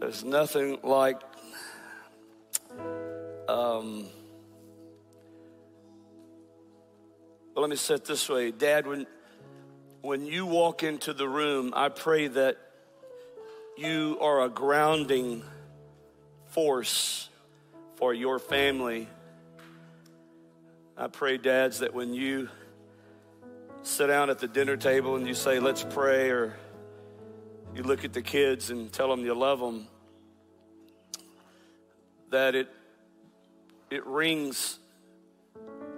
There's nothing like well, let me say it this way. Dad, when you walk into the room, I pray that you are a grounding force for your family. I pray, dads, that when you sit down at the dinner table and you say, let's pray, or you look at the kids and tell them you love them, that it rings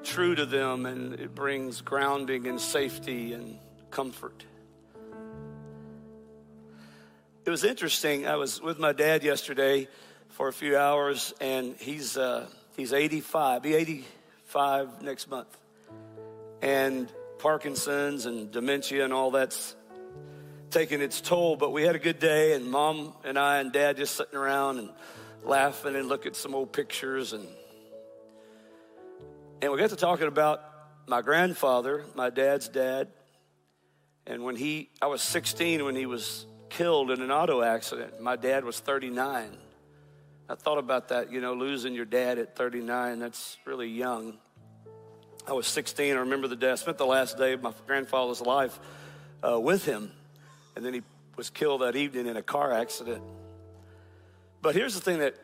true to them, and it brings grounding and safety and comfort. It was interesting. I was with my dad yesterday for a few hours, and he's 85. Be 85 next month, and Parkinson's and dementia and all that's taking its toll. But we had a good day, and Mom and I and Dad just sitting around and laughing and looking at some old pictures, and we got to talking about my grandfather, my dad's dad, and I was 16 when he was killed in an auto accident. My dad was 39. I thought about that, losing your dad at 39, that's really young. I was 16, I remember the day. I spent the last day of my grandfather's life with him, and then he was killed that evening in a car accident. But here's the thing that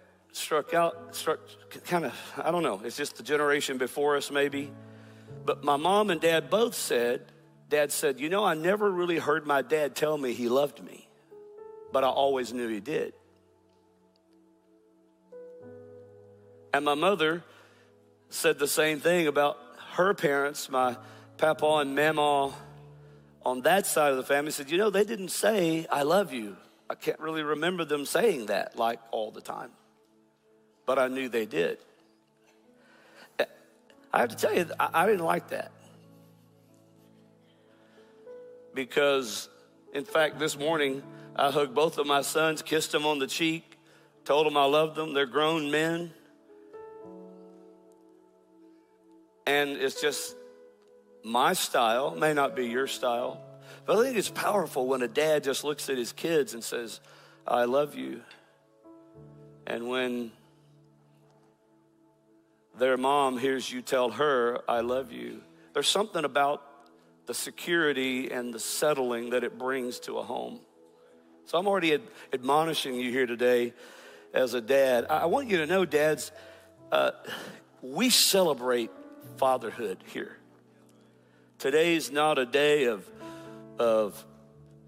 I don't know, it's just the generation before us maybe. But my mom and dad both said, Dad said, I never really heard my dad tell me he loved me, but I always knew he did. And my mother said the same thing about her parents, my papa and mama on that side of the family, said, they didn't say, I love you. I can't really remember them saying that like all the time, but I knew they did. I have to tell you, I didn't like that. Because, in fact, this morning, I hugged both of my sons, kissed them on the cheek, told them I loved them. They're grown men. And it's just my style, may not be your style, but I think it's powerful when a dad just looks at his kids and says, I love you. And when their mom hears you tell her, I love you, there's something about the security and the settling that it brings to a home. So I'm already admonishing you here today as a dad. I want you to know, dads, we celebrate fatherhood here. Today's not a day of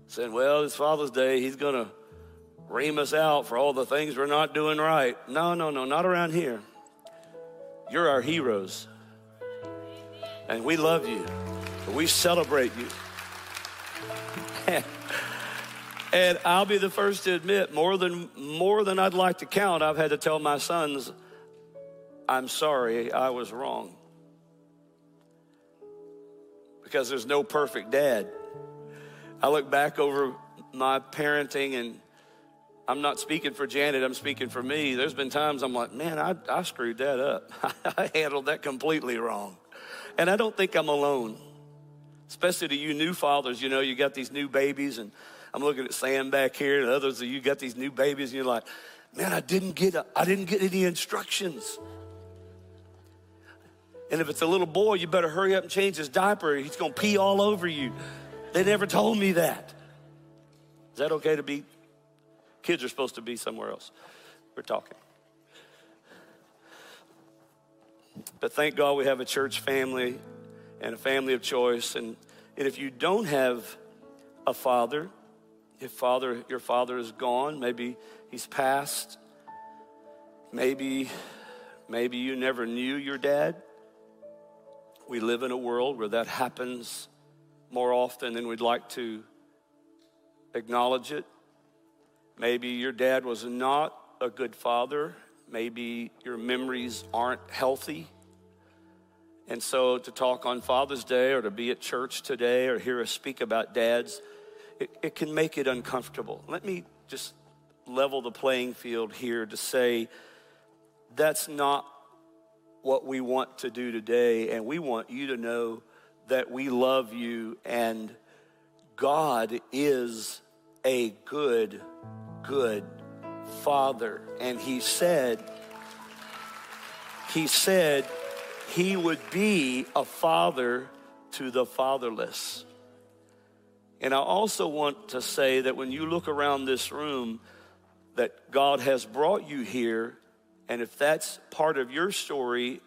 saying, well, it's Father's Day, he's going to ream us out for all the things we're not doing right. No, not around here. You're our heroes, and we love you. We celebrate you. And I'll be the first to admit, more than I'd like to count, I've had to tell my sons, I'm sorry, I was wrong. Because there's no perfect dad. I look back over my parenting, and I'm not speaking for Janet, I'm speaking for me. There's been times I'm like, man, I screwed that up. I handled that completely wrong. And I don't think I'm alone. Especially to you new fathers, you got these new babies, and I'm looking at Sam back here, and others of you got these new babies, and you're like, man, I didn't get any instructions. And if it's a little boy, you better hurry up and change his diaper. He's going to pee all over you. They never told me that. Is that okay to be? Kids are supposed to be somewhere else. We're talking. But thank God we have a church family and a family of choice. And if you don't have a father, your father is gone, maybe he's passed, maybe you never knew your dad. We live in a world where that happens more often than we'd like to acknowledge it. Maybe your dad was not a good father. Maybe your memories aren't healthy. And so to talk on Father's Day, or to be at church today, or hear us speak about dads, it can make it uncomfortable. Let me just level the playing field here to say that's not what we want to do today. And we want you to know that we love you, and God is a good, good Father. And he said he would be a father to the fatherless. And I also want to say that when you look around this room, that God has brought you here, and if that's part of your story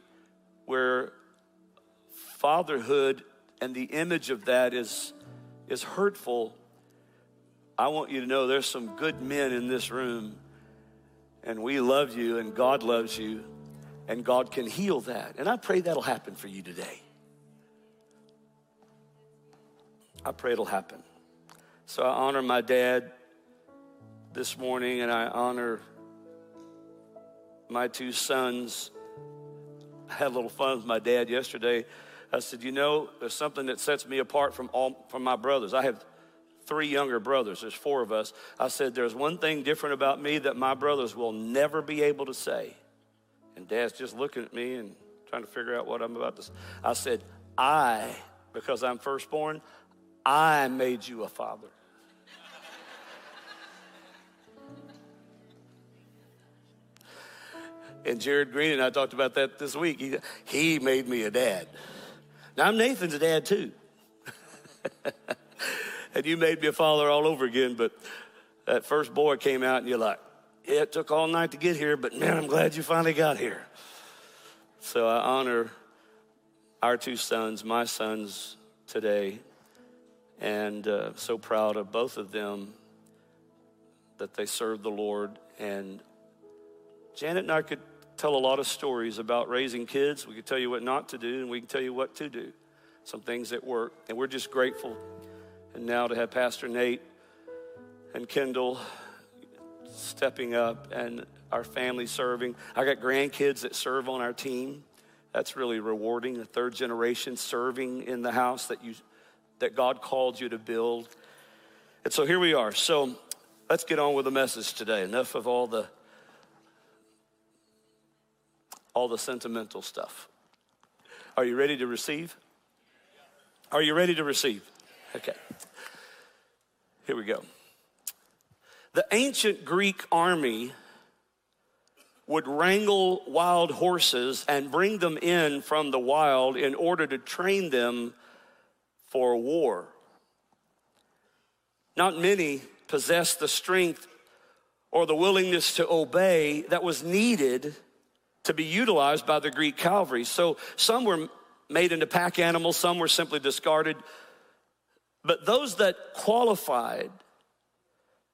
where fatherhood and the image of that is hurtful, I want you to know there's some good men in this room, and we love you, and God loves you, and God can heal that. And I pray that'll happen for you today. I pray it'll happen. So I honor my dad this morning, and I honor my two sons. I had a little fun with my dad yesterday. I said, you know, there's something that sets me apart from my brothers. I have three younger brothers. There's four of us. I said, there's one thing different about me that my brothers will never be able to say. And Dad's just looking at me and trying to figure out what I'm about to say. I said, because I'm firstborn, I made you a father. And Jared Green and I talked about that this week. He made me a dad. Now, I'm Nathan's dad, too. And you made me a father all over again, but that first boy came out, and you're like, yeah, it took all night to get here, but, man, I'm glad you finally got here. So I honor our two sons, my sons, today, and so proud of both of them that they served the Lord. And Janet and I could tell a lot of stories about raising kids. We could tell you what not to do, and we can tell you what to do, some things that work. And we're just grateful. And now to have Pastor Nate and Kendall stepping up and our family serving. I got grandkids that serve on our team. That's really rewarding, the third generation serving in the house that God called you to build. And so here we are. So let's get on with the message today. Enough of all the sentimental stuff. Are you ready to receive? Are you ready to receive? Okay. Here we go. The ancient Greek army would wrangle wild horses and bring them in from the wild in order to train them for war. Not many possessed the strength or the willingness to obey that was needed to be utilized by the Greek cavalry. So some were made into pack animals, some were simply discarded. But those that qualified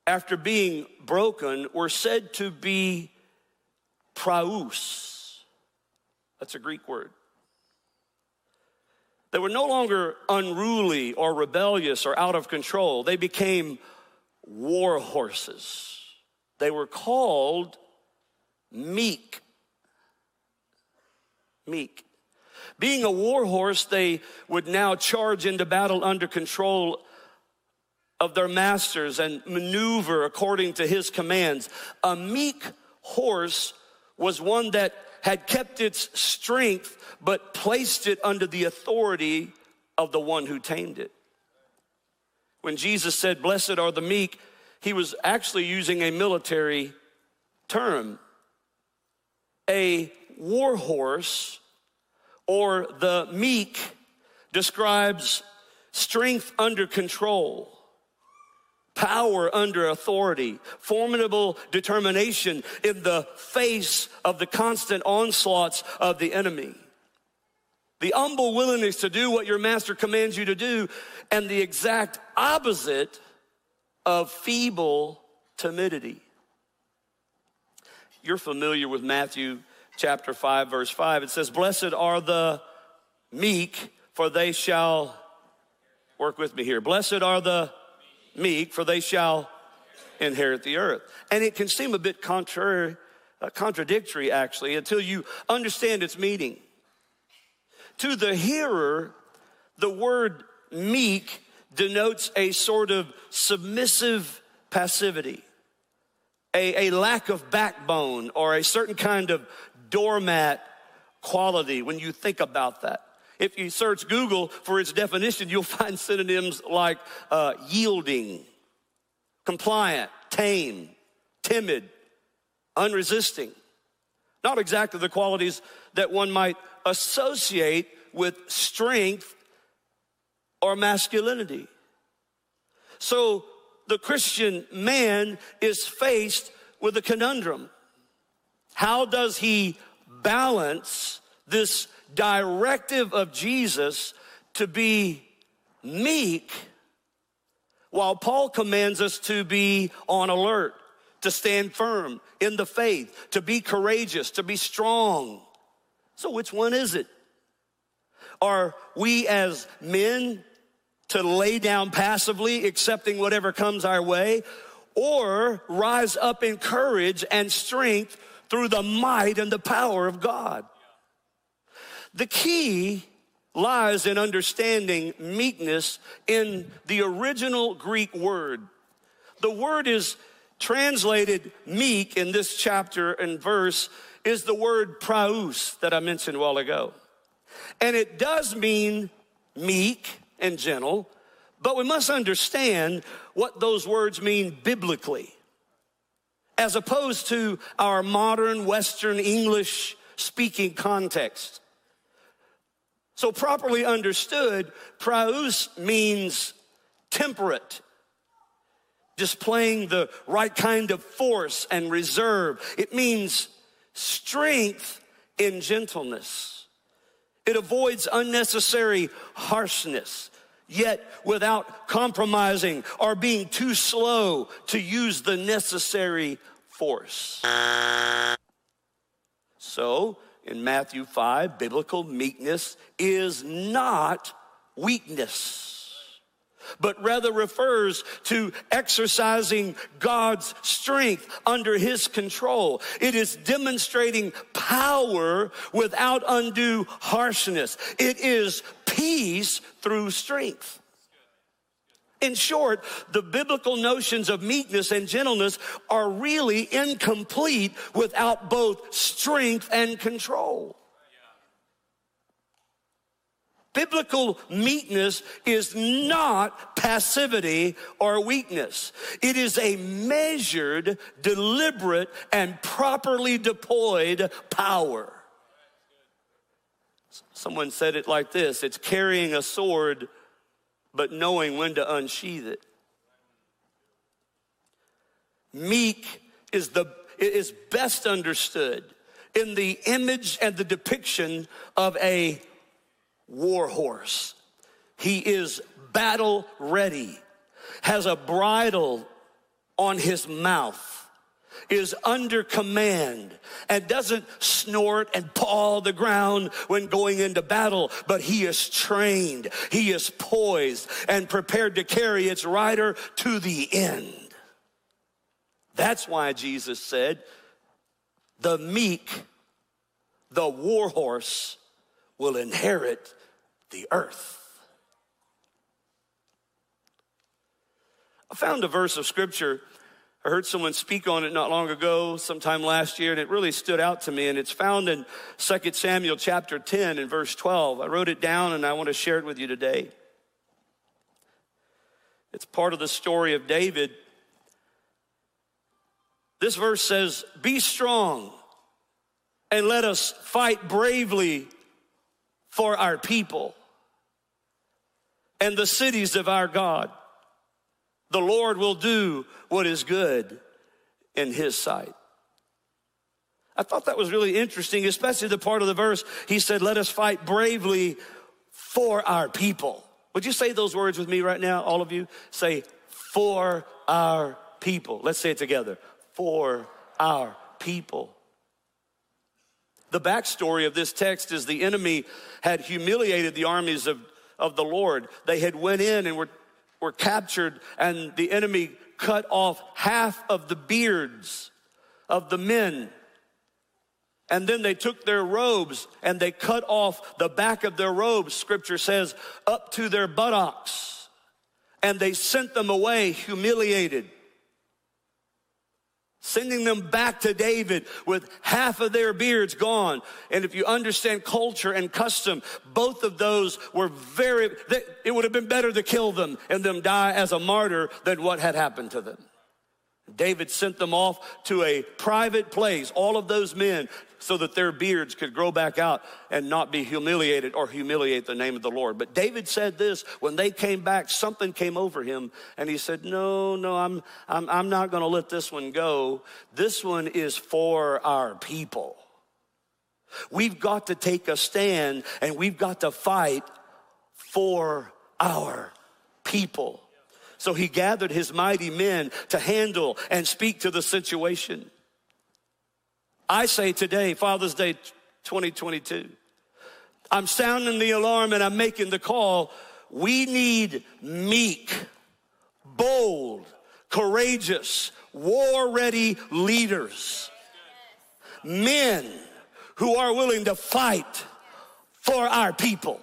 after being broken were said to be praus. That's a Greek word. They were no longer unruly or rebellious or out of control. They became war horses. They were called meek. Meek. Being a war horse, they would now charge into battle under control of their masters and maneuver according to his commands. A meek horse was one that had kept its strength but placed it under the authority of the one who tamed it. When Jesus said, "Blessed are the meek," he was actually using a military term. A war horse, or the meek, describes strength under control, power under authority, formidable determination in the face of the constant onslaughts of the enemy. The humble willingness to do what your master commands you to do, and the exact opposite of feeble timidity. You're familiar with Matthew chapter 5, verse 5, it says, "Blessed are the meek, for they shall," work with me here, "Blessed are the meek, for they shall inherit the earth." And it can seem a bit contradictory, actually, until you understand its meaning. To the hearer, the word meek denotes a sort of submissive passivity, a lack of backbone, or a certain kind of doormat quality when you think about that. If you search Google for its definition, you'll find synonyms like yielding, compliant, tame, timid, unresisting. Not exactly the qualities that one might associate with strength or masculinity. So the Christian man is faced with a conundrum. How does he balance this directive of Jesus to be meek while Paul commands us to be on alert, to stand firm in the faith, to be courageous, to be strong? So which one is it? Are we as men to lay down passively, accepting whatever comes our way, or rise up in courage and strength through the might and the power of God? The key lies in understanding meekness in the original Greek word. The word is translated meek in this chapter and verse is the word praus that I mentioned a while ago. And it does mean meek and gentle, but we must understand what those words mean biblically, as opposed to our modern Western English speaking context. So properly understood, praus means temperate, displaying the right kind of force and reserve. It means strength in gentleness. It avoids unnecessary harshness, yet without compromising or being too slow to use the necessary force. So, in Matthew 5, biblical meekness is not weakness, but rather refers to exercising God's strength under his control. It is demonstrating power without undue harshness. It is peace through strength. In short, the biblical notions of meekness and gentleness are really incomplete without both strength and control. Biblical meekness is not passivity or weakness. It is a measured, deliberate, and properly deployed power. Someone said it like this: it's carrying a sword, but knowing when to unsheath it. Meek is best understood in the image and the depiction of a war horse. He is battle ready, has a bridle on his mouth, is under command, and doesn't snort and paw the ground when going into battle, but he is trained, he is poised, and prepared to carry its rider to the end. That's why Jesus said, the meek, the war horse, will inherit the earth. I found a verse of scripture. I heard someone speak on it not long ago, sometime last year, and it really stood out to me, and it's found in 2 Samuel chapter 10 and verse 12. I wrote it down, and I want to share it with you today. It's part of the story of David. This verse says, "Be strong, and let us fight bravely for our people and the cities of our God. The Lord will do what is good in his sight." I thought that was really interesting, especially the part of the verse. He said, let us fight bravely for our people. Would you say those words with me right now, all of you? Say, for our people. Let's say it together. For our people. The backstory of this text is the enemy had humiliated the armies of the Lord. They had went in and were captured, and the enemy cut off half of the beards of the men. And then they took their robes and they cut off the back of their robes, scripture says, up to their buttocks. And they sent them away humiliated, sending them back to David with half of their beards gone. And if you understand culture and custom, both of those were it would have been better to kill them and them die as a martyr than what had happened to them. David sent them off to a private place, all of those men, so that their beards could grow back out and not be humiliated or humiliate the name of the Lord. But David said this, when they came back, something came over him, and he said, no, I'm not gonna let this one go. This one is for our people. We've got to take a stand, and we've got to fight for our people. So he gathered his mighty men to handle and speak to the situation. I say today, Father's Day 2022, I'm sounding the alarm and I'm making the call. We need meek, bold, courageous, war-ready leaders. Men who are willing to fight for our people.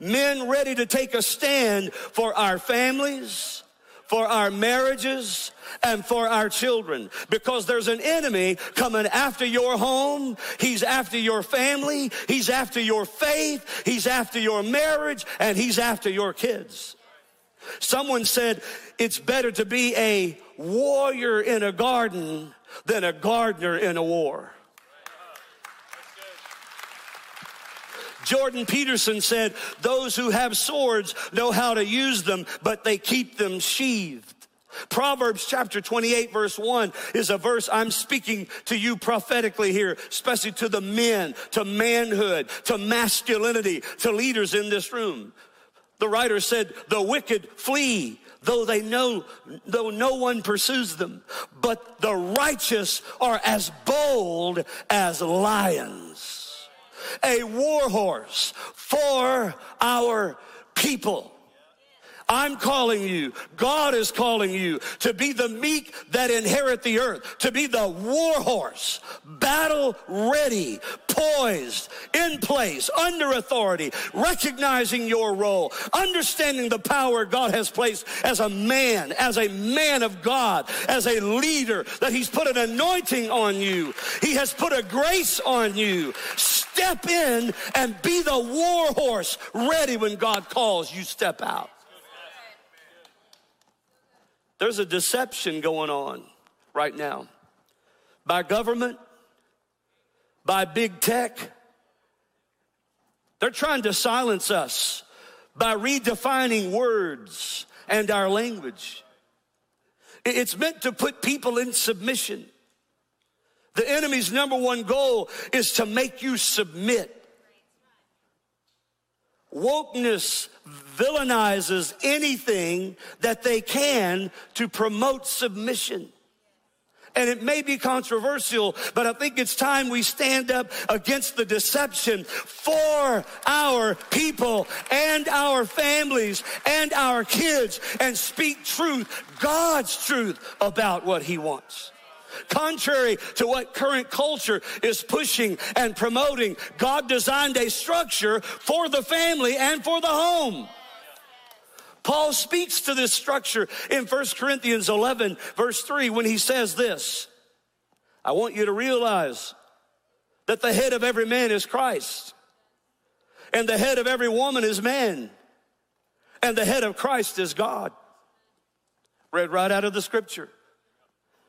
Men ready to take a stand for our families, for our marriages, and for our children. Because there's an enemy coming after your home. He's after your family. He's after your faith. He's after your marriage. And he's after your kids. Someone said, it's better to be a warrior in a garden than a gardener in a war. Jordan Peterson said, those who have swords know how to use them, but they keep them sheathed. Proverbs chapter 28, verse 1 is a verse I'm speaking to you prophetically here, especially to the men, to manhood, to masculinity, to leaders in this room. The writer said, the wicked flee, though no one pursues them, but the righteous are as bold as lions. A war horse for our people. I'm calling you, God is calling you to be the meek that inherit the earth, to be the war horse, battle ready, poised, in place, under authority, recognizing your role, understanding the power God has placed as a man of God, as a leader, that he's put an anointing on you. He has put a grace on you. Step in and be the war horse ready when God calls you, step out. There's a deception going on right now by government, by big tech. They're trying to silence us by redefining words and our language. It's meant to put people in submission. The enemy's #1 goal is to make you submit. Wokeness villainizes anything that they can to promote submission. And it may be controversial, but I think it's time we stand up against the deception for our people and our families and our kids and speak truth, God's truth, about what he wants. Contrary to what current culture is pushing and promoting, God designed a structure for the family and for the home. Paul speaks to this structure in 1 Corinthians 11, verse 3, when he says this, I want you to realize that the head of every man is Christ, and the head of every woman is man, and the head of Christ is God. Read right out of the scripture.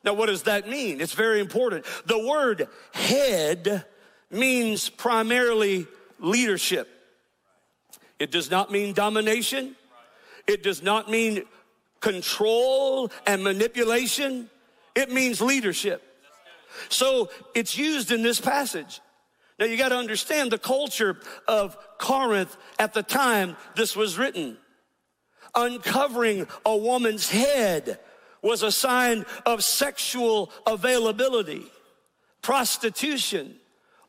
Now, what does that mean? It's very important. The word head means primarily leadership. It does not mean domination. It does not mean control and manipulation. It means leadership. So it's used in this passage. Now, you got to understand the culture of Corinth at the time this was written. Uncovering a woman's head was a sign of sexual availability, prostitution,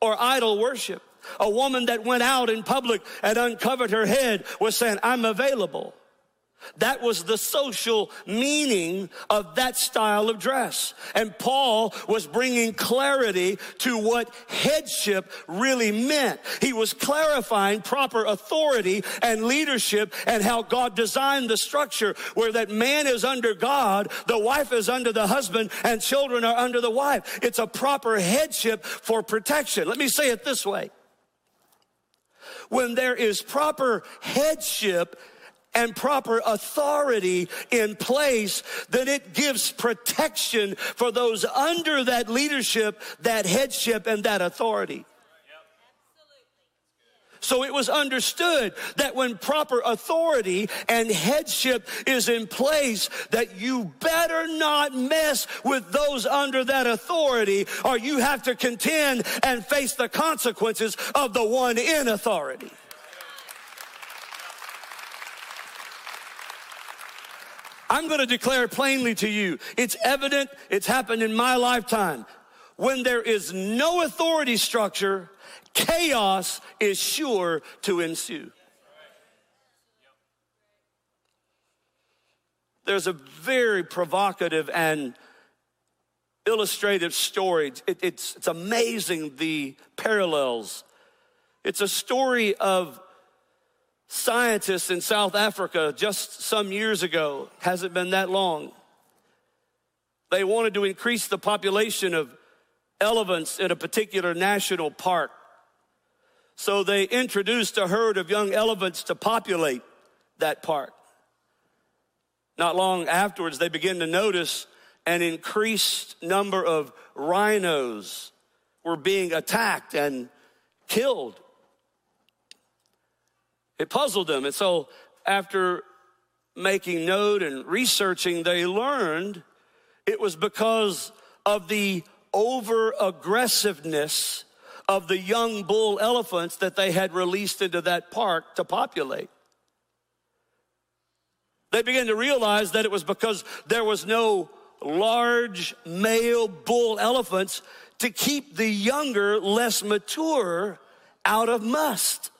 or idol worship. A woman that went out in public and uncovered her head was saying, I'm available. That was the social meaning of that style of dress. And Paul was bringing clarity to what headship really meant. He was clarifying proper authority and leadership and how God designed the structure where that man is under God, the wife is under the husband, and children are under the wife. It's a proper headship for protection. Let me say it this way. When there is proper headship and proper authority in place, then it gives protection for those under that leadership, that headship, and that authority. So it was understood that when proper authority and headship is in place, that you better not mess with those under that authority, or you have to contend and face the consequences of the one in authority. I'm going to declare plainly to you, it's evident, it's happened in my lifetime. When there is no authority structure, chaos is sure to ensue. There's a very provocative and illustrative story. It's amazing, the parallels. It's a story of scientists in South Africa just some years ago. Hasn't been that long. They wanted to increase the population of elephants in a particular national park. So they introduced a herd of young elephants to populate that park. Not long afterwards, they began to notice an increased number of rhinos were being attacked and killed. It puzzled them. And so after making note and researching, they learned it was because of the over-aggressiveness of the young bull elephants that they had released into that park to populate. They began to realize that it was because there was no large male bull elephants to keep the younger, less mature out of must.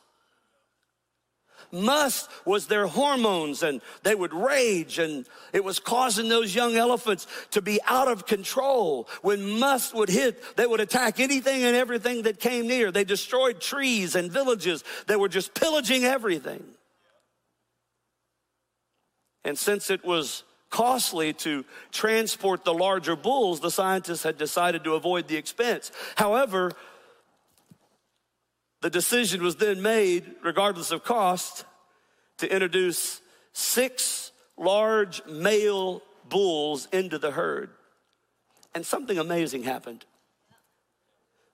Must was their hormones, and they would rage, and it was causing those young elephants to be out of control. When must would hit, they would attack anything and everything that came near. They destroyed trees and villages. They were just pillaging everything. And since it was costly to transport the larger bulls, the scientists had decided to avoid the expense. However, the decision was then made, regardless of cost, to introduce 6 large male bulls into the herd. And something amazing happened.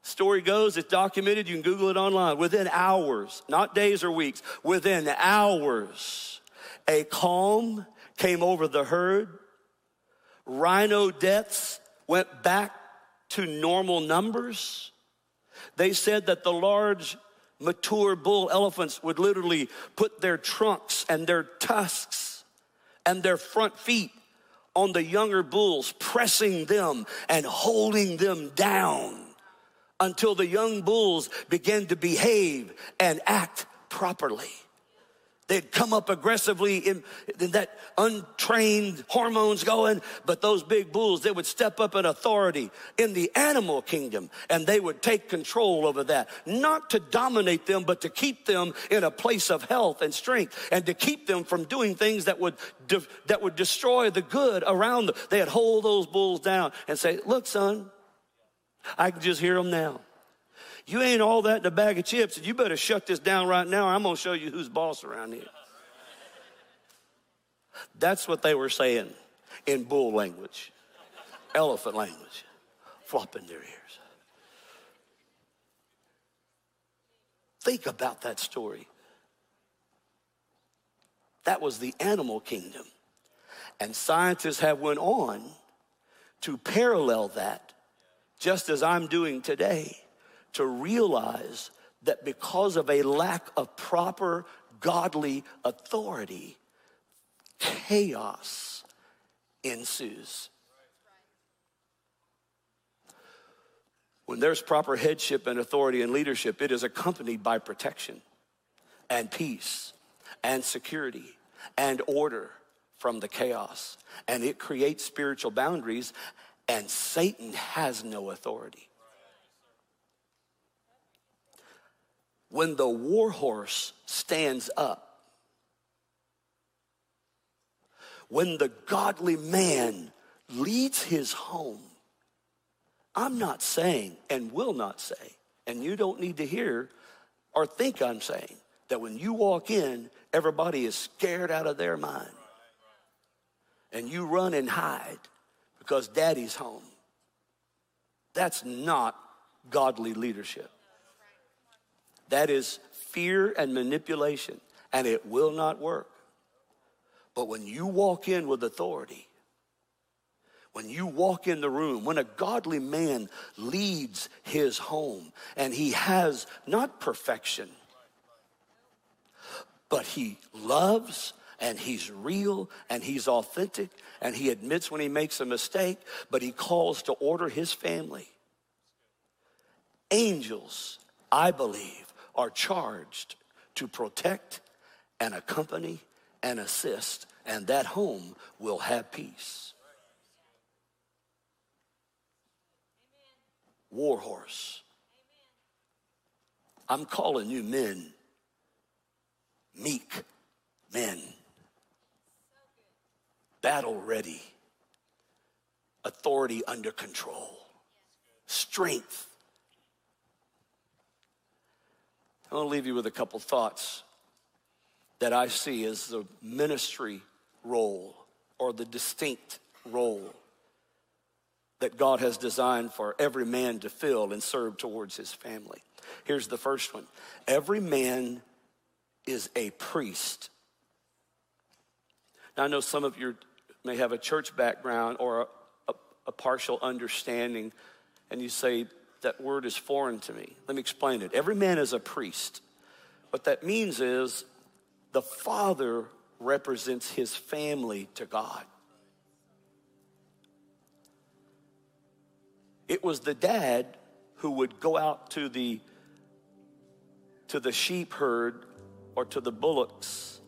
Story goes, it's documented, you can Google it online. Within hours, not days or weeks, within hours, a calm came over the herd. Rhino deaths went back to normal numbers. They said that the large, mature bull elephants would literally put their trunks and their tusks and their front feet on the younger bulls, pressing them and holding them down until the young bulls began to behave and act properly. They'd come up aggressively in that untrained hormones going, but those big bulls, they would step up in authority in the animal kingdom, and they would take control over that, not to dominate them, but to keep them in a place of health and strength, and to keep them from doing things that would destroy the good around them. They'd hold those bulls down and say, "Look, son, I can just hear them now. You ain't all that in a bag of chips, and you better shut this down right now, or I'm going to show you who's boss around here." That's what they were saying in bull language, elephant language, flopping their ears. Think about that story. That was the animal kingdom. And scientists have went on to parallel that, just as I'm doing today, to realize that because of a lack of proper godly authority, chaos ensues. When there's proper headship and authority and leadership, it is accompanied by protection and peace and security and order from the chaos. And it creates spiritual boundaries, and Satan has no authority. When the war horse stands up, when the godly man leads his home, I'm not saying and will not say, and you don't need to hear or think I'm saying, that when you walk in, everybody is scared out of their mind. And you run and hide because daddy's home. That's not godly leadership. That is fear and manipulation, and it will not work. But when you walk in with authority, when you walk in the room, when a godly man leads his home and he has not perfection, but he loves and he's real and he's authentic and he admits when he makes a mistake, but he calls to order his family. Angels, I believe, are charged to protect and accompany and assist, and that home will have peace. War horse. I'm calling you men, meek men, battle ready, authority under control, strength. I'm going to leave you with a couple thoughts that I see as the ministry role or the distinct role that God has designed for every man to fill and serve towards his family. Here's the first one. Every man is a priest. Now, I know some of you may have a church background or a partial understanding, and you say, that word is foreign to me. Let me explain it. Every man is a priest. What that means is the father represents his family to God. It was the dad who would go out to the sheep herd or to the bullocks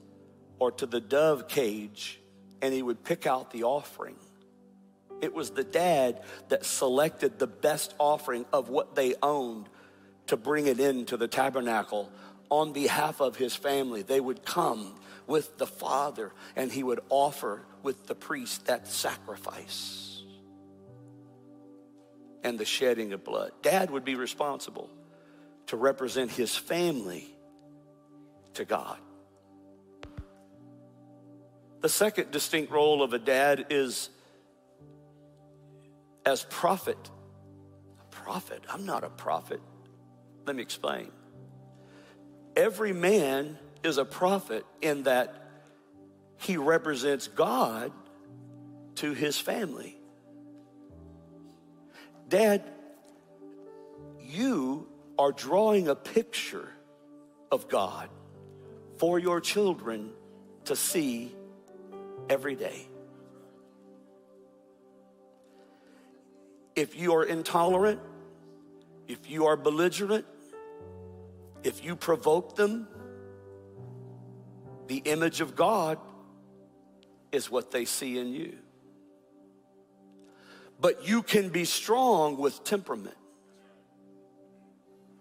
or to the dove cage, and he would pick out the offering. It was the dad that selected the best offering of what they owned to bring it into the tabernacle on behalf of his family. They would come with the father, and he would offer with the priest that sacrifice and the shedding of blood. Dad would be responsible to represent his family to God. The second distinct role of a dad is as prophet. A prophet? I'm not a prophet. Let me explain. Every man is a prophet in that he represents God to his family. Dad, you are drawing a picture of God for your children to see every day. If you are intolerant, if you are belligerent, if you provoke them, the image of God is what they see in you. But you can be strong with temperament.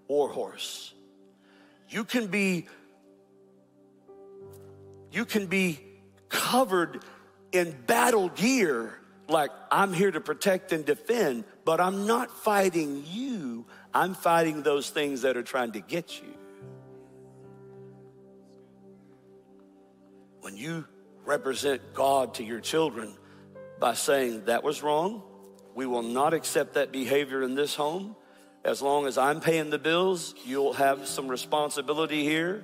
War horse. You can be covered in battle gear, like I'm here to protect and defend, but I'm not fighting you. I'm fighting those things that are trying to get you. When you represent God to your children by saying that was wrong, we will not accept that behavior in this home. As long as I'm paying the bills, you'll have some responsibility here.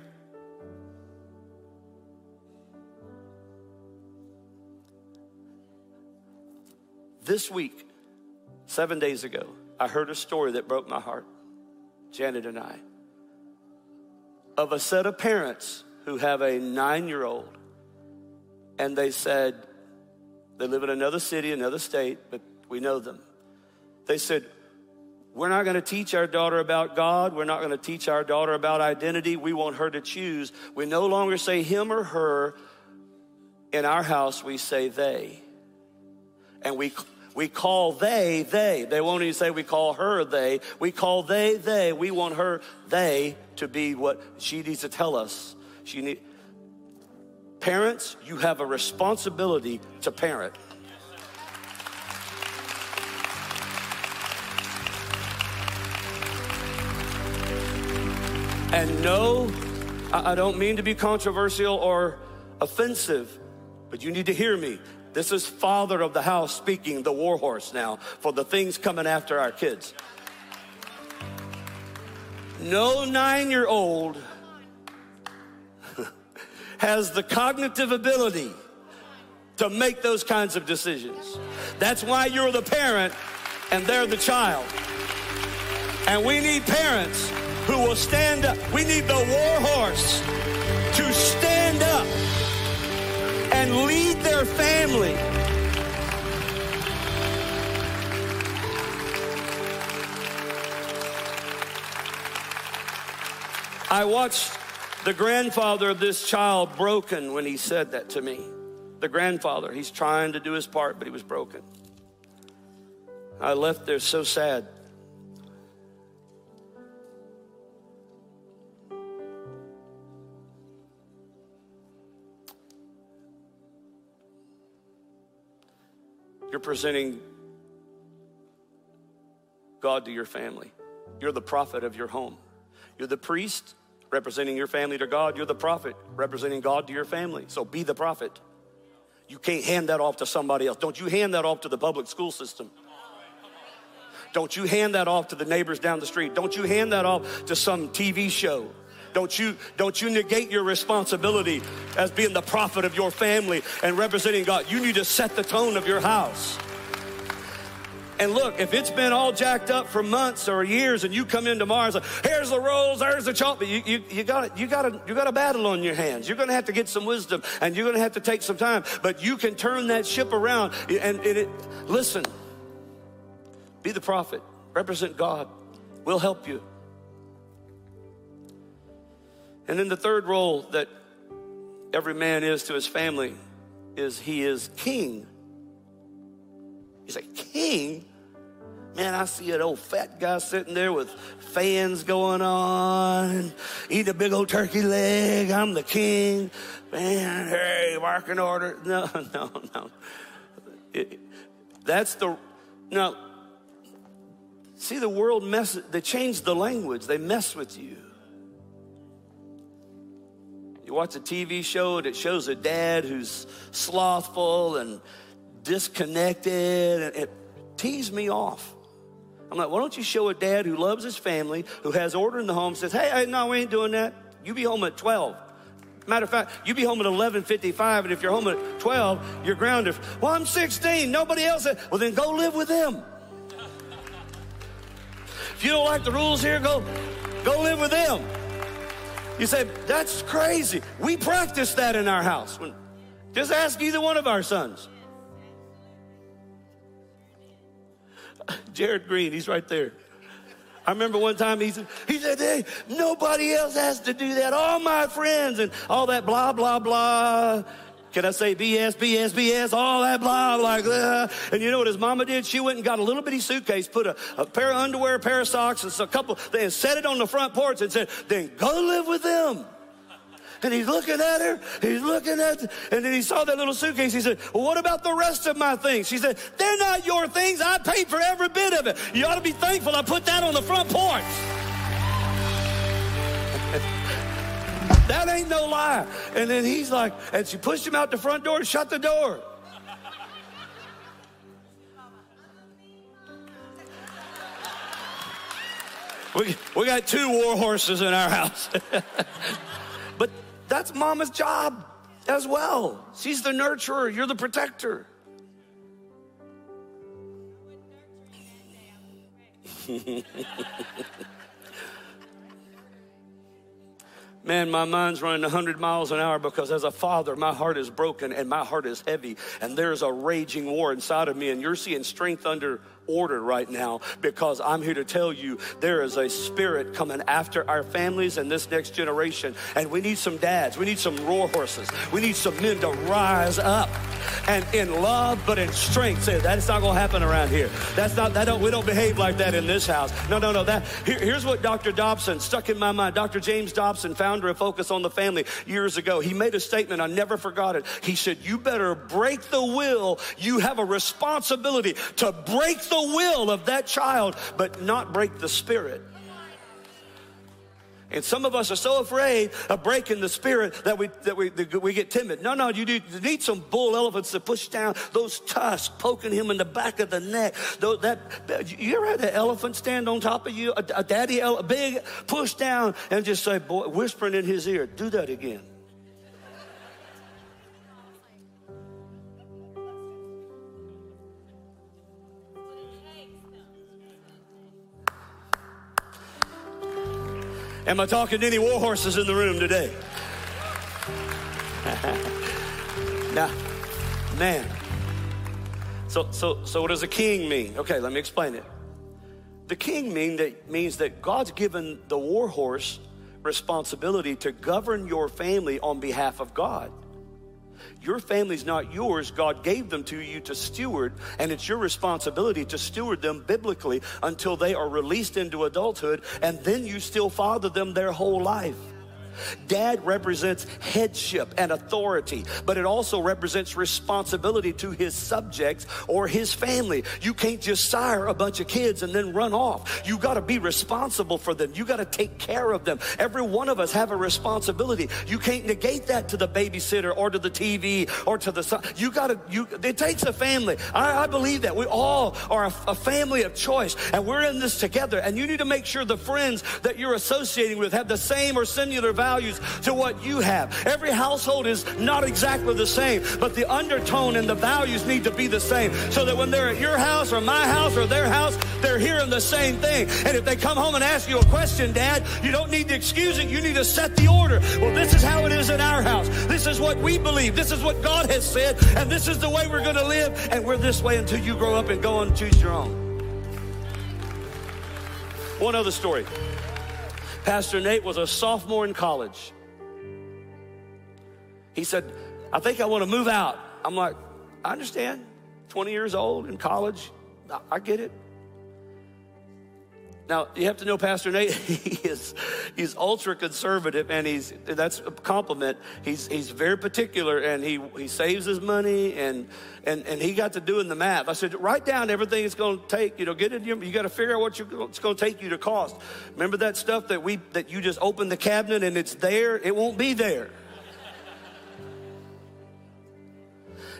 This week, 7 days ago, I heard a story that broke my heart, Janet and I, of a set of parents who have a 9-year-old, and they said, they live in another city, another state, but we know them. They said, we're not going to teach our daughter about God. We're not going to teach our daughter about identity. We want her to choose. We no longer say him or her. In our house, we say they. And we call they, they. They won't even say we call her they. We call they, they. We want her, they, to be what she needs to tell us. Parents, you have a responsibility to parent. And know I don't mean to be controversial or offensive, but you need to hear me. This is father of the house speaking, the war horse now, for the things coming after our kids. No 9-year-old has the cognitive ability to make those kinds of decisions. That's why you're the parent and they're the child. And we need parents who will stand up. We need the war horse to stand up and lead their family. I watched the grandfather of this child broken when he said that to me. The grandfather, he's trying to do his part, but he was broken. I left there so sad. You're presenting God to your family. You're the prophet of your home. You're the priest representing your family to God. You're the prophet representing God to your family. So be the prophet. You can't hand that off to somebody else. Don't you hand that off to the public school system. Don't you hand that off to the neighbors down the street. Don't you hand that off to some TV show. Don't you negate your responsibility as being the prophet of your family and representing God. You need to set the tone of your house. And look, if it's been all jacked up for months or years and you come in tomorrow and say, here's the rules, there's the chalk, you got a battle on your hands. You're going to have to get some wisdom and you're going to have to take some time. But you can turn that ship around. Listen, be the prophet. Represent God. We'll help you. And then the third role that every man is to his family is he is king. He's like, king? Man, I see an old fat guy sitting there with fans going on, eating a big old turkey leg. I'm the king. Man, hey, mark an order. No. See, the world messes. They change the language. They mess with you. You watch a TV show and it shows a dad who's slothful and disconnected, and it teased me off. I'm like, why don't you show a dad who loves his family, who has order in the home, says, hey, no, we ain't doing that. You be home at 12. Matter of fact, you be home at 11:55, and if you're home at 12, you're grounded. Well, I'm 16. Nobody else. Well, then go live with them. If you don't like the rules here, go live with them. You say, that's crazy. We practice that in our house. Just ask either one of our sons. Jared Green, he's right there. I remember one time he said, hey, nobody else has to do that. All my friends and all that blah, blah, blah. Can I say BS, BS, BS, all that blah, blah, blah. And you know what his mama did? She went and got a little bitty suitcase, put a pair of underwear, a pair of socks, and a couple, and set it on the front porch and said, then go live with them. And he's looking at her, and then he saw that little suitcase. He said, well, what about the rest of my things? She said, they're not your things. I paid for every bit of it. You ought to be thankful I put that on the front porch. That ain't no lie. And then he's like, and she pushed him out the front door and shut the door. We got two war horses in our house. But that's mama's job as well. She's the nurturer. You're the protector. Man, my mind's running 100 miles an hour because as a father, my heart is broken and my heart is heavy. And there's a raging war inside of me. And you're seeing strength under order right now because I'm here to tell you there is a spirit coming after our families and this next generation. And we need some dads. We need some roar horses. We need some men to rise up and in love but in strength. Say, that's not going to happen around here. We don't behave like that in this house. No. Here's what Dr. Dobson stuck in my mind. Dr. James Dobson, founder of Focus on the Family, years ago, he made a statement. I never forgot it. He said, you better break the will. You have a responsibility to break the will of that child, but not break the spirit. And some of us are so afraid of breaking the spirit that we get timid. No, no, you need some bull elephants to push down those tusks, poking him in the back of the neck. You ever had an elephant stand on top of you, a big push down, and just say, boy, whispering in his ear, do that again. Am I talking to any war horses in the room today? Now, man. So what does a king mean? Okay, let me explain it. The king means that God's given the war horse responsibility to govern your family on behalf of God. Your family's not yours. God gave them to you to steward, and it's your responsibility to steward them biblically until they are released into adulthood, and then you still father them their whole life. Dad represents headship and authority, but it also represents responsibility to his subjects or his family. You can't just sire a bunch of kids and then run off. You got to be responsible for them. You got to take care of them. Every one of us have a responsibility. You can't negate that to the babysitter or to the TV or to the son. It takes a family. I believe that. We all are a family of choice, and we're in this together, and you need to make sure the friends that you're associating with have the same or similar values to what you have. Every household is not exactly the same, but the undertone and the values need to be the same, so that when they're at your house or my house or their house, they're hearing the same thing. And if they come home and ask you a question, Dad, you don't need to excuse it. You need to set the order. Well, this is how it is in our house. This is what we believe. This is what God has said, and this is the way we're going to live, and we're this way until you grow up and go and choose your own. One other story. Pastor Nate was a sophomore in college. He said, I think I want to move out. I'm like, I understand. 20 years old in college. I get it. Now, you have to know Pastor Nate, he's ultra conservative, and that's a compliment. He's very particular, and he saves his money, and he got to doing the math. I said, write down everything it's going to take, get it. You got to figure out it's going to take you to cost. Remember that stuff that you just open the cabinet and it's there? It won't be there.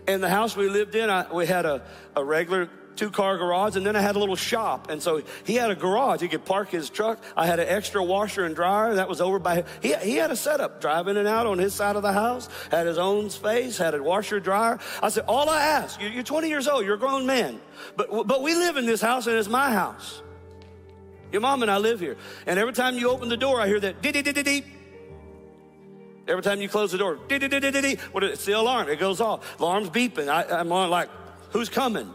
And the house we lived in, we had a regular two-car garage, and then I had a little shop. And so he had a garage. He could park his truck. I had an extra washer and dryer. That was over by, he had a setup, drive in and out on his side of the house, had his own space, had a washer, dryer. I said, all I ask, you're 20 years old, you're a grown man, but we live in this house, and it's my house. Your mom and I live here. And every time you open the door, I hear that, dee-dee-dee-dee-dee. Every time you close the door, dee-dee-dee-dee-dee. It's the alarm. It goes off. Alarm's beeping. I'm on like, who's coming?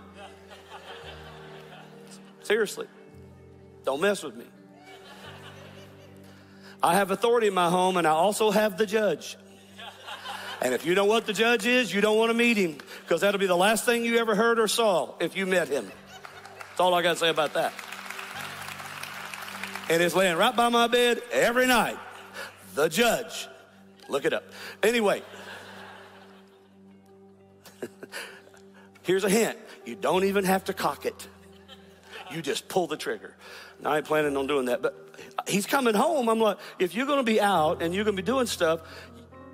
Seriously, don't mess with me. I have authority in my home, and I also have the judge. And if you know what the judge is, you don't want to meet him, because that'll be the last thing you ever heard or saw if you met him. That's all I got to say about that. And it's laying right by my bed every night. The judge. Look it up. Anyway, here's a hint. You don't even have to cock it. You just pull the trigger. Now, I ain't planning on doing that, but he's coming home. I'm like, if you're going to be out and you're going to be doing stuff,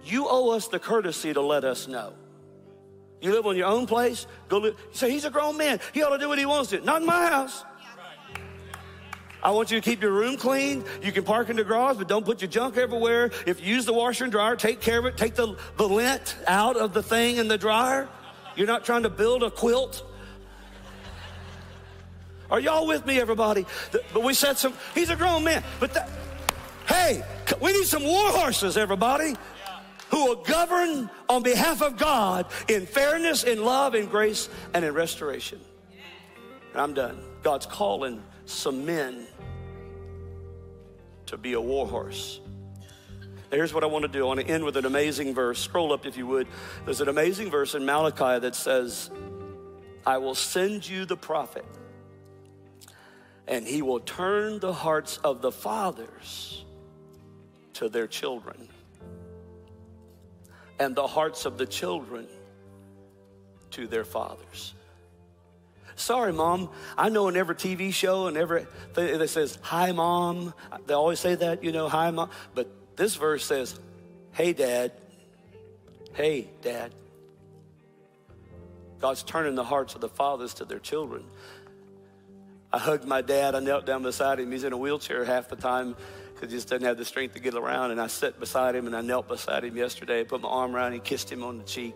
you owe us the courtesy to let us know. You live on your own place, go live. So he's a grown man. He ought to do what he wants to. Not in my house. I want you to keep your room clean. You can park in the garage, but don't put your junk everywhere. If you use the washer and dryer, take care of it. Take the lint out of the thing in the dryer. You're not trying to build a quilt. Are y'all with me, everybody? But we said he's a grown man. But hey, we need some war horses, everybody, who will govern on behalf of God in fairness, in love, in grace, and in restoration. And I'm done. God's calling some men to be a war horse. Now, here's what I want to do. I want to end with an amazing verse. Scroll up if you would. There's an amazing verse in Malachi that says, I will send you the prophet, and he will turn the hearts of the fathers to their children, and the hearts of the children to their fathers. Sorry, Mom. I know in every TV show and everything that says, hi, Mom. They always say that, you know, hi, Mom. But this verse says, hey, Dad. Hey, Dad. God's turning the hearts of the fathers to their children. I hugged my dad. I knelt down beside him. He's in a wheelchair half the time because he just doesn't have the strength to get around. And I sat beside him and I knelt beside him yesterday. I put my arm around him, kissed him on the cheek.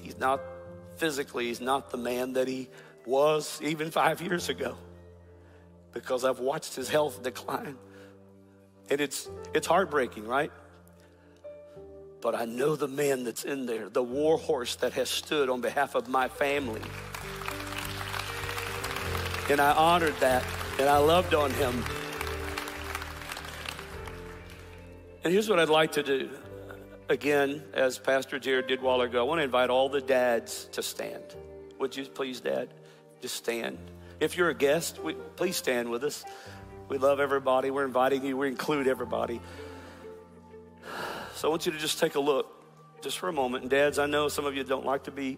He's not physically, he's not the man that he was even 5 years ago, because I've watched his health decline. And it's heartbreaking, right? But I know the man that's in there, the war horse that has stood on behalf of my family. And I honored that, and I loved on him. And here's what I'd like to do. Again, as Pastor Jared did a while ago, I want to invite all the dads to stand. Would you please, Dad? Just stand. If you're a guest, please stand with us. We love everybody. We're inviting you. We include everybody. So I want you to just take a look, just for a moment. And dads, I know some of you don't like to be,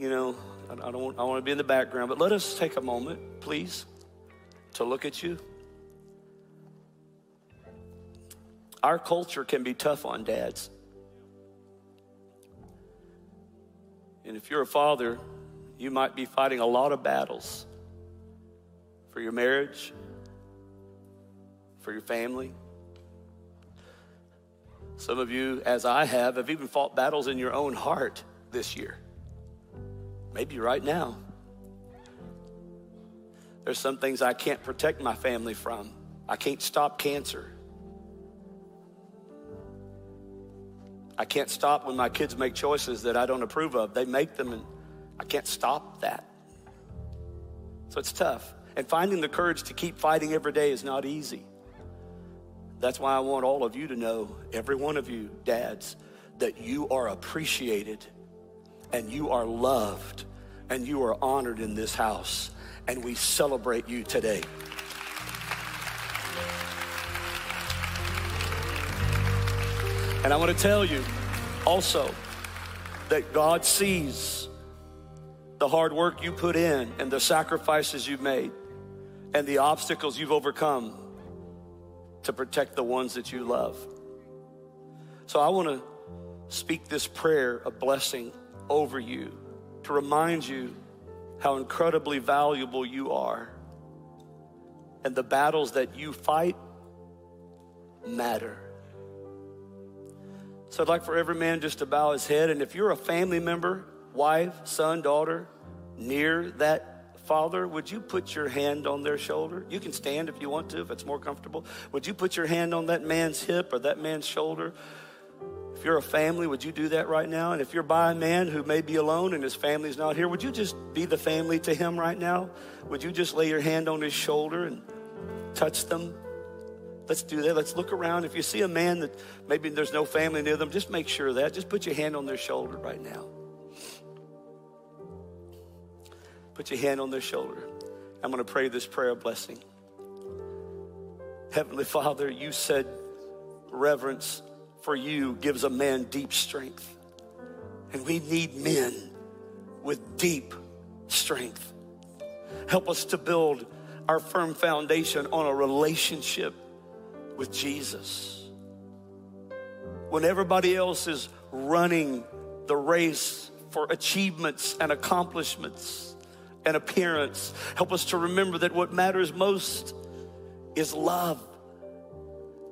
you know, I want to be in the background, but let us take a moment, please, to look at you. Our culture can be tough on dads. And if you're a father, you might be fighting a lot of battles for your marriage, for your family. Some of you, as I have even fought battles in your own heart this year. Maybe right now. There's some things I can't protect my family from. I can't stop cancer. I can't stop when my kids make choices that I don't approve of. They make them, and I can't stop that. So it's tough. And finding the courage to keep fighting every day is not easy. That's why I want all of you to know, every one of you dads, that you are appreciated and you are loved and you are honored in this house, and we celebrate you today. And I want to tell you also that God sees the hard work you put in and the sacrifices you've made and the obstacles you've overcome to protect the ones that you love. So I want to speak this prayer of blessing over you to remind you how incredibly valuable you are, and the battles that you fight matter. So I'd like for every man just to bow his head. And if you're a family member, wife, son, daughter, near that father, would you put your hand on their shoulder? You can stand if you want to, if it's more comfortable. Would you put your hand on that man's hip or that man's shoulder? If you're a family, would you do that right now? And if you're by a man who may be alone and his family's not here, would you just be the family to him right now? Would you just lay your hand on his shoulder and touch them? Let's do that. Let's look around. If you see a man that maybe there's no family near them, just make sure of that. Just put your hand on their shoulder right now. Put your hand on their shoulder. I'm going to pray this prayer of blessing. Heavenly Father, you said reverence for you gives a man deep strength. And we need men with deep strength. Help us to build our firm foundation on a relationship with Jesus. When everybody else is running the race for achievements and accomplishments, an appearance, help us to remember that what matters most is love.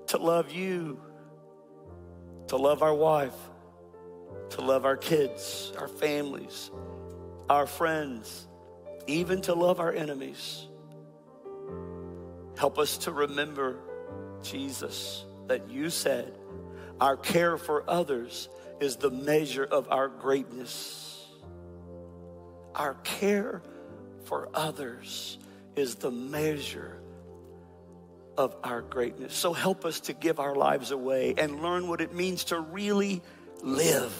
To love you, to love our wife, to love our kids, our families, our friends, even to love our enemies. Help us to remember, Jesus, that you said our care for others is the measure of our greatness. Our care for others is the measure of our greatness. So help us to give our lives away and learn what it means to really live.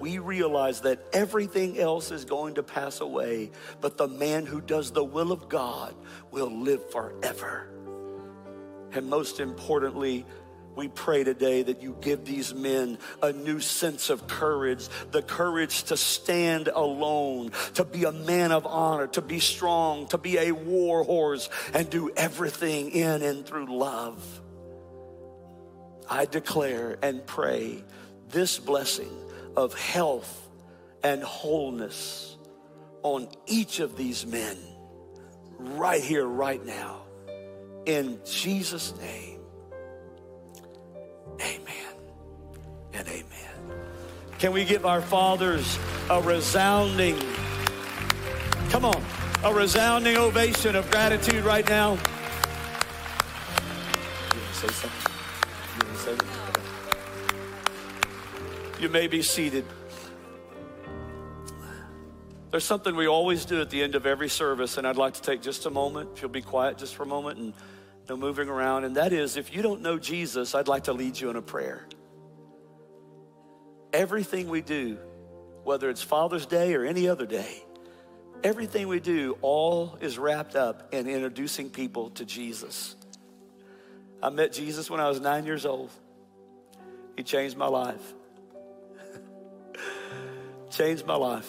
We realize that everything else is going to pass away, but the man who does the will of God will live forever. And most importantly, We pray today that you give these men a new sense of courage, the courage to stand alone, to be a man of honor, to be strong, to be a war horse, and do everything in and through love. I declare and pray this blessing of health and wholeness on each of these men right here, right now. In Jesus' name. Amen and amen. Can we give our fathers a resounding, come on, a resounding ovation of gratitude right now? You may be seated. There's something we always do at the end of every service, and I'd like to take just a moment, if you'll be quiet just for a moment, and no moving around, and that is, if you don't know Jesus, I'd like to lead you in a prayer. Everything we do, whether it's Father's Day or any other day, everything we do, all is wrapped up in introducing people to Jesus. I met Jesus when I was 9 years old. He changed my life. Changed my life.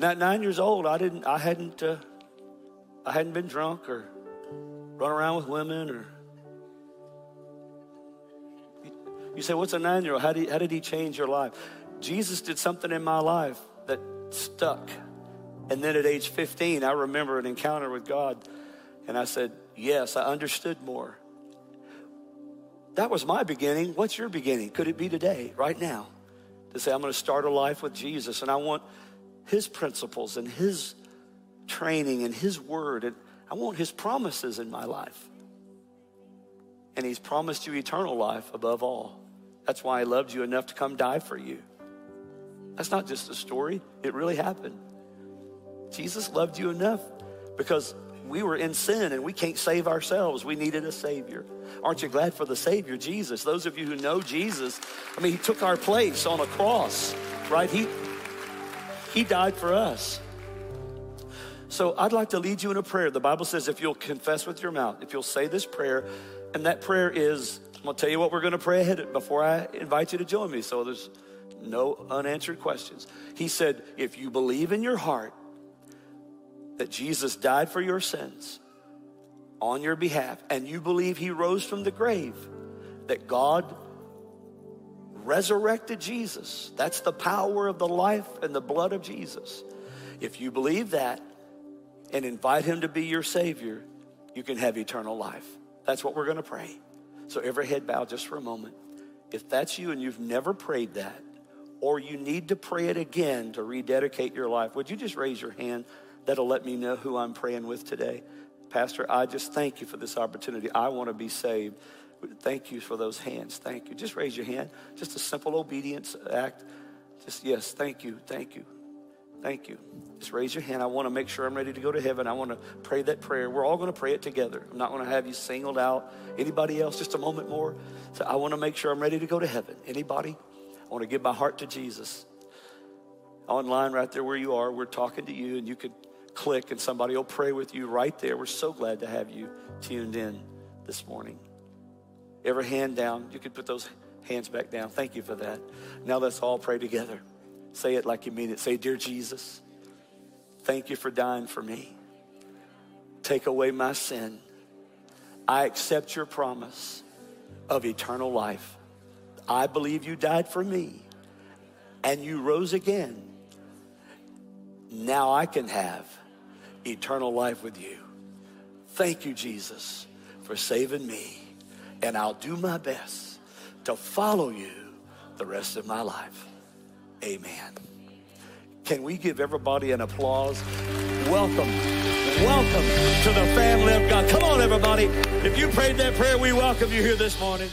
Now, at 9 years old, I hadn't been drunk or run around with women, or you say, what's a 9-year-old? How did he change your life? Jesus did something in my life that stuck. And then at age 15, I remember an encounter with God. And I said, yes, I understood more. That was my beginning. What's your beginning? Could it be today, right now? To say, I'm going to start a life with Jesus. And I want his principles and his training and his word, and I want his promises in my life. And he's promised you eternal life above all. That's why he loved you enough to come die for you. That's not just a story. It really happened. Jesus loved you enough because we were in sin and we can't save ourselves. We needed a Savior. Aren't you glad for the Savior, Jesus? Those of you who know Jesus, I mean, he took our place on a cross, right? He died for us. So I'd like to lead you in a prayer. The Bible says if you'll confess with your mouth, if you'll say this prayer, and that prayer is, I'm going to tell you what we're going to pray ahead of before I invite you to join me, so there's no unanswered questions. He said, if you believe in your heart that Jesus died for your sins on your behalf, and you believe he rose from the grave, that God resurrected Jesus. That's the power of the life and the blood of Jesus. If you believe that, and invite him to be your Savior, you can have eternal life. That's what we're going to pray. So every head bow just for a moment. If that's you and you've never prayed that, or you need to pray it again to rededicate your life, would you just raise your hand? That'll let me know who I'm praying with today. Pastor, I just thank you for this opportunity. I want to be saved. Thank you for those hands. Thank you. Just raise your hand. Just a simple obedience act. Just, yes, thank you, thank you. Thank you. Just raise your hand. I want to make sure I'm ready to go to heaven. I want to pray that prayer. We're all going to pray it together. I'm not going to have you singled out. Anybody else? Just a moment more. So I want to make sure I'm ready to go to heaven. Anybody? I want to give my heart to Jesus. Online, right there where you are, we're talking to you, and you could click, and somebody will pray with you right there. We're so glad to have you tuned in this morning. Every hand down. You could put those hands back down. Thank you for that. Now let's all pray together. Say it like you mean it. Say, dear Jesus, thank you for dying for me. Take away my sin. I accept your promise of eternal life. I believe you died for me and you rose again. Now I can have eternal life with you. Thank you, Jesus, for saving me. And I'll do my best to follow you the rest of my life. Amen. Can we give everybody an applause? Welcome. Welcome to the family of God. Come on, everybody. If you prayed that prayer, we welcome you here this morning.